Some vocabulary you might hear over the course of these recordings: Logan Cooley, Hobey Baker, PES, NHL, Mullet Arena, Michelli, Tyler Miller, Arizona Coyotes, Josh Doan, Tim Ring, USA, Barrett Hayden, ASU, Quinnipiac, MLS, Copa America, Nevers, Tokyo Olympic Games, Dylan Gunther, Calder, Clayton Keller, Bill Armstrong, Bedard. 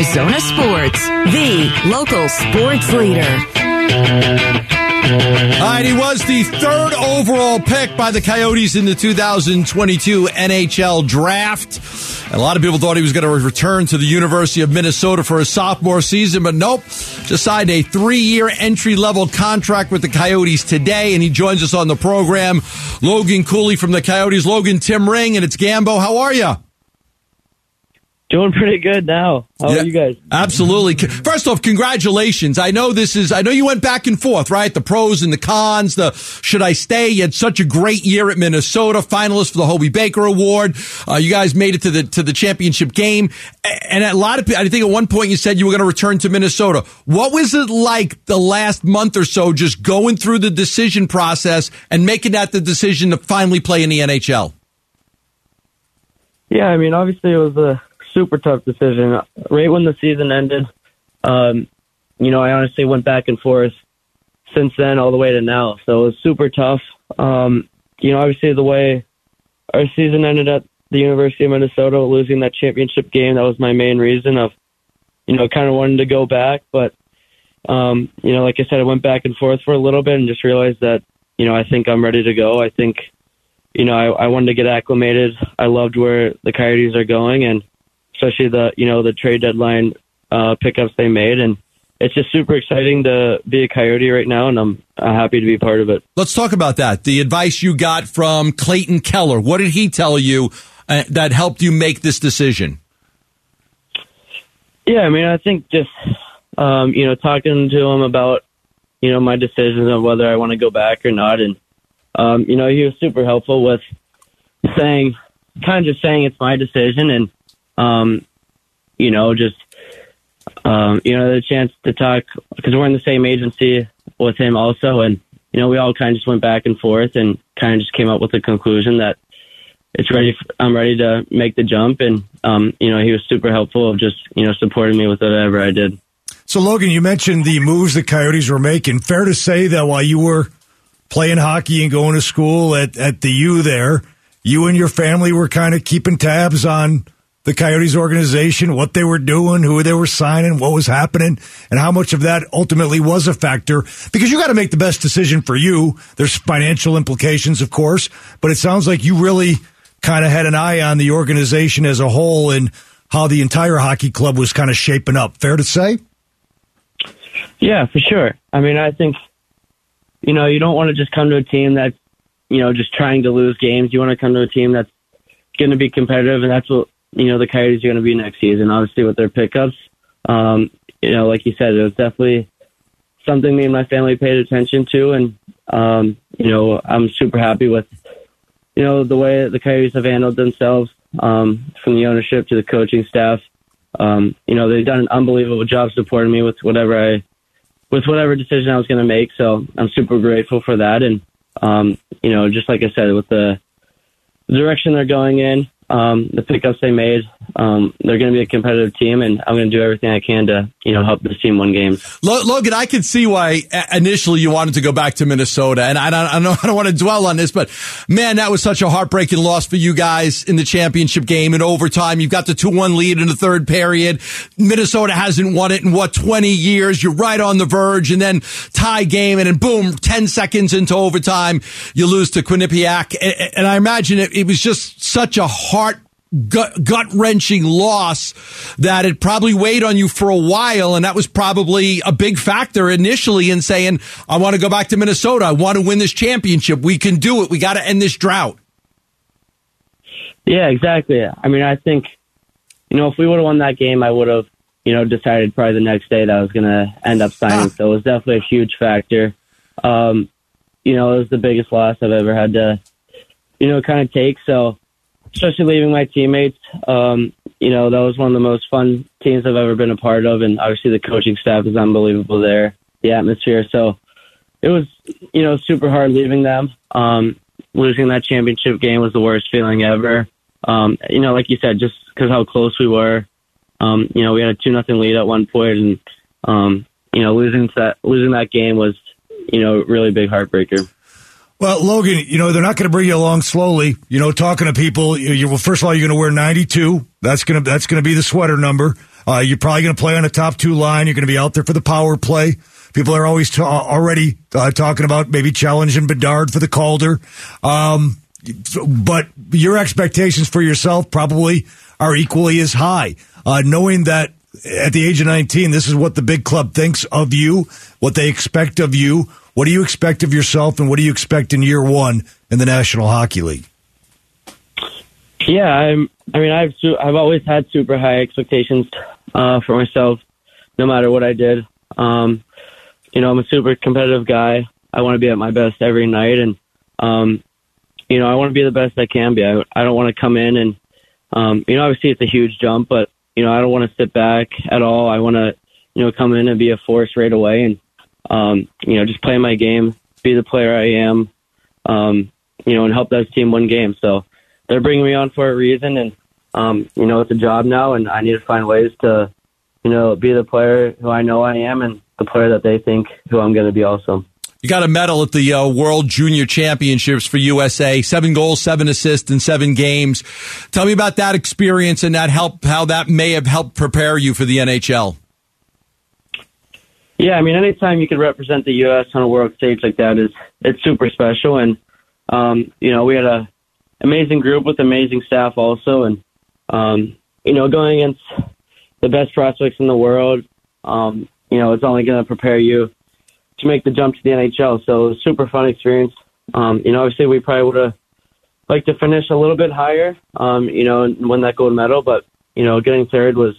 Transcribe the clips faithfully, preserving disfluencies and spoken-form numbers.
Arizona Sports, the local sports leader. All right, he was the third overall pick by the Coyotes in the two thousand twenty-two N H L Draft. A lot of people thought he was going to return to the University of Minnesota for his sophomore season, but nope. Just signed a three-year entry-level contract with the Coyotes today, and he joins us on the program. Logan Cooley from the Coyotes. Logan, Tim Ring, and it's Gambo. How are you? Doing pretty good now. How yeah, are you guys? Absolutely. First off, congratulations. I know this is, I know you went back and forth, right? The pros and the cons, the should I stay? You had such a great year at Minnesota, finalist for the Hobey Baker Award. Uh, you guys made it to the, to the championship game. And a lot of people, I think at one point you said you were going to return to Minnesota. What was it like the last month or so just going through the decision process and making that the decision to finally play in the N H L? Yeah, I mean, obviously it was a super tough decision. Right when the season ended, um, you know, I honestly went back and forth since then all the way to now. So it was super tough. Um, you know, obviously the way our season ended at the University of Minnesota, losing that championship game, that was my main reason of, you know, kind of wanting to go back. But, um, you know, like I said, I went back and forth for a little bit and just realized that, you know, I think I'm ready to go. I think, you know, I, I wanted to get acclimated. I loved where the Coyotes are going, and especially the, you know, the trade deadline uh, pickups they made. And it's just super exciting to be a Coyote right now, and I'm happy to be part of it. Let's talk about that. The advice you got from Clayton Keller. What did he tell you uh, that helped you make this decision? Yeah, I mean, I think just, um, you know, talking to him about, you know, my decisions of whether I want to go back or not. And, um, you know, he was super helpful with saying, kind of just saying it's my decision, and, Um, you know, just, um, you know, the chance to talk, because we're in the same agency with him also. And, you know, we all kind of just went back and forth and kind of just came up with the conclusion that it's ready. For, I'm ready to make the jump. And, um, you know, he was super helpful of just, you know, supporting me with whatever I did. So, Logan, you mentioned the moves the Coyotes were making. Fair to say that while you were playing hockey and going to school at, at the U there, you and your family were kind of keeping tabs on the Coyotes organization, what they were doing, who they were signing, what was happening, and how much of that ultimately was a factor. Because you got to make the best decision for you. There's financial implications, of course, but it sounds like you really kind of had an eye on the organization as a whole and how the entire hockey club was kind of shaping up. Fair to say? Yeah, for sure. I mean, I think, you know, you don't want to just come to a team that's, you know, just trying to lose games. You want to come to a team that's going to be competitive, and that's what, you know, the Coyotes are going to be next season, obviously, with their pickups. Um, you know, like you said, it was definitely something me and my family paid attention to. And, um, you know, I'm super happy with, you know, the way the Coyotes have handled themselves, um, from the ownership to the coaching staff. Um, you know, they've done an unbelievable job supporting me with whatever I, with whatever decision I was going to make. So I'm super grateful for that. And, um, you know, just like I said, with the direction they're going in, Um, the pickups they made, um, they're going to be a competitive team, and I'm going to do everything I can to, you know, help this team win games. Logan, I can see why initially you wanted to go back to Minnesota, and I don't, I don't, I don't want to dwell on this, but man, that was such a heartbreaking loss for you guys in the championship game in overtime. You've got the two one lead in the third period. Minnesota hasn't won it in, what, twenty years? You're right on the verge, and then tie game, and then boom, ten seconds into overtime, you lose to Quinnipiac, and, and I imagine it, it was just such a hard Heart, gut, gut-wrenching loss that it probably weighed on you for a while, and that was probably a big factor initially in saying, I want to go back to Minnesota. I want to win this championship. We can do it. We got to end this drought. Yeah, exactly. I mean, I think, you know, if we would have won that game, I would have, you know, decided probably the next day that I was going to end up signing. Ah. So it was definitely a huge factor. Um, you know, it was the biggest loss I've ever had to, you know, kind of take. So, especially leaving my teammates, um, you know, that was one of the most fun teams I've ever been a part of. And obviously the coaching staff is unbelievable there, the atmosphere. So it was, you know, super hard leaving them. Um, losing that championship game was the worst feeling ever. Um, you know, like you said, just because how close we were, um, you know, we had a two nothing lead at one point, and, um, you know, losing that, losing that game was, you know, really big heartbreaker. Well, Logan, you know, they're not going to bring you along slowly. You know, talking to people, you, you well, first of all, you're going to wear ninety-two. That's going to, that's going to be the sweater number. Uh, you're probably going to play on a top two line. You're going to be out there for the power play. People are always ta- already uh, talking about maybe challenging Bedard for the Calder. Um, but your expectations for yourself probably are equally as high, uh, knowing that at the age of nineteen, this is what the big club thinks of you, what they expect of you. What do you expect of yourself, and what do you expect in year one in the National Hockey League? Yeah, I'm, I mean, I've su- I've always had super high expectations uh, for myself, no matter what I did. Um, you know, I'm a super competitive guy. I want to be at my best every night, and um, you know, I want to be the best I can be. I, I don't want to come in and, um, you know, obviously it's a huge jump, but you know, I don't want to sit back at all. I want to, you know, come in and be a force right away, and um, you know, just play my game, be the player I am, um, you know, and help that team win games. So they're bringing me on for a reason, and um, you know, it's a job now, and I need to find ways to, you know, be the player who I know I am and the player that they think who I'm going to be also. You got a medal at the uh, World Junior Championships for U S A, seven goals, seven assists in seven games. Tell me about that experience and that help, how that may have helped prepare you for the N H L. Yeah, I mean, anytime you can represent the U S on a world stage like that, is it's super special. And, um, you know, we had a amazing group with amazing staff also. And, um, you know, going against the best prospects in the world, um, you know, it's only going to prepare you to make the jump to the N H L. So it was a super fun experience. Um, you know, obviously we probably would have liked to finish a little bit higher, um, you know, and win that gold medal. But, you know, getting third was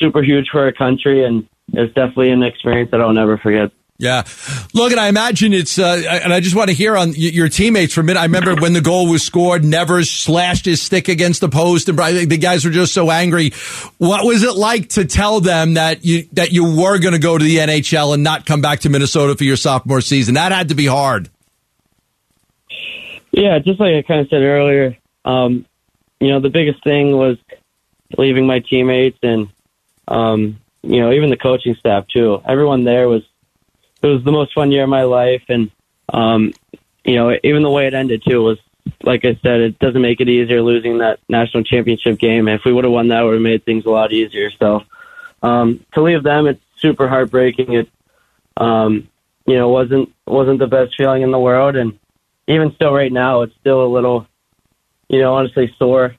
super huge for our country, and it's definitely an experience that I'll never forget. Yeah. Look, and I imagine it's, uh, and I just want to hear on your teammates for a minute. I remember when the goal was scored, Nevers slashed his stick against the post, and the guys were just so angry. What was it like to tell them that you that you were going to go to the N H L and not come back to Minnesota for your sophomore season? That had to be hard. Yeah, just like I kind of said earlier, um, you know, the biggest thing was leaving my teammates and, um, you know, even the coaching staff too. Everyone there was, it was the most fun year of my life, and um, you know, even the way it ended too was, like I said, it doesn't make it easier losing that national championship game. If we would have won that, it would have made things a lot easier. So um, to leave them, it's super heartbreaking. It um, you know wasn't wasn't the best feeling in the world, and even still, right now, it's still a little, you know, honestly sore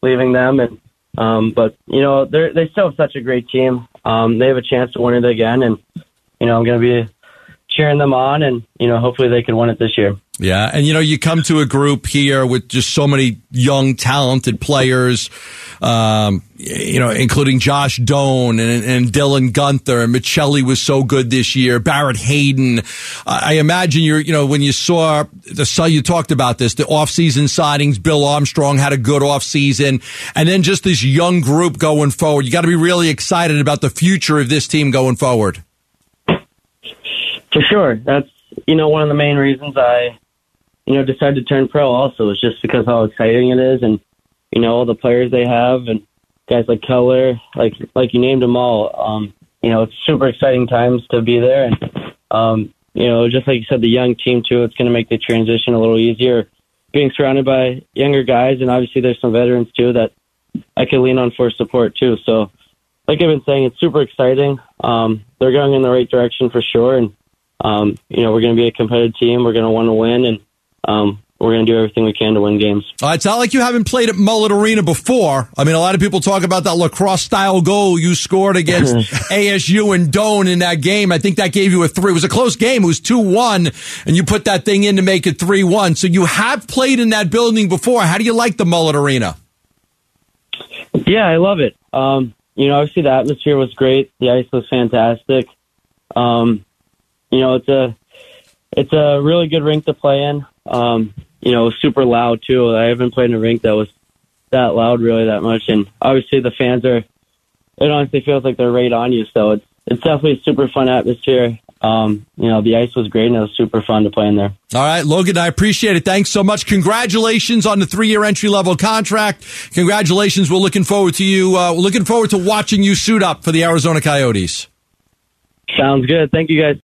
leaving them. And um, but you know, they they still have such a great team. Um, they have a chance to win it again, and you know, I'm going to be cheering them on, and, you know, hopefully they can win it this year. Yeah, and, you know, you come to a group here with just so many young, talented players, um, you know, including Josh Doan and, and Dylan Gunther. And Michelli was so good this year. Barrett Hayden. I imagine you're, you know, when you saw the, so you talked about this, the offseason signings, Bill Armstrong had a good offseason. And then just this young group going forward. You got to be really excited about the future of this team going forward. For sure. That's, you know, one of the main reasons I, you know, decided to turn pro also is just because how exciting it is, and, you know, all the players they have and guys like Keller, like like you named them all. Um, you know, it's super exciting times to be there. And, um, you know, just like you said, the young team too, it's going to make the transition a little easier. Being surrounded by younger guys, and obviously there's some veterans too that I can lean on for support too. So, like I've been saying, it's super exciting. Um, they're going in the right direction for sure, and Um, you know, we're going to be a competitive team. We're going to want to win, and um, we're going to do everything we can to win games. Uh, it's not like you haven't played at Mullet Arena before. I mean, a lot of people talk about that lacrosse-style goal you scored against A S U and Doan in that game. I think that gave you a three. It was a close game. It was two one, and you put that thing in to make it three one. So you have played in that building before. How do you like the Mullet Arena? Yeah, I love it. Um, you know, obviously the atmosphere was great. The ice was fantastic. Um You know, it's a it's a really good rink to play in. Um, you know, super loud too. I haven't played in a rink that was that loud really that much, and obviously the fans are. It honestly feels like they're right on you. So it's it's definitely a super fun atmosphere. Um, you know, the ice was great, and it was super fun to play in there. All right, Logan, I appreciate it. Thanks so much. Congratulations on the three-year entry-level contract. Congratulations. We're looking forward to you. Uh, we're looking forward to watching you suit up for the Arizona Coyotes. Sounds good. Thank you, guys.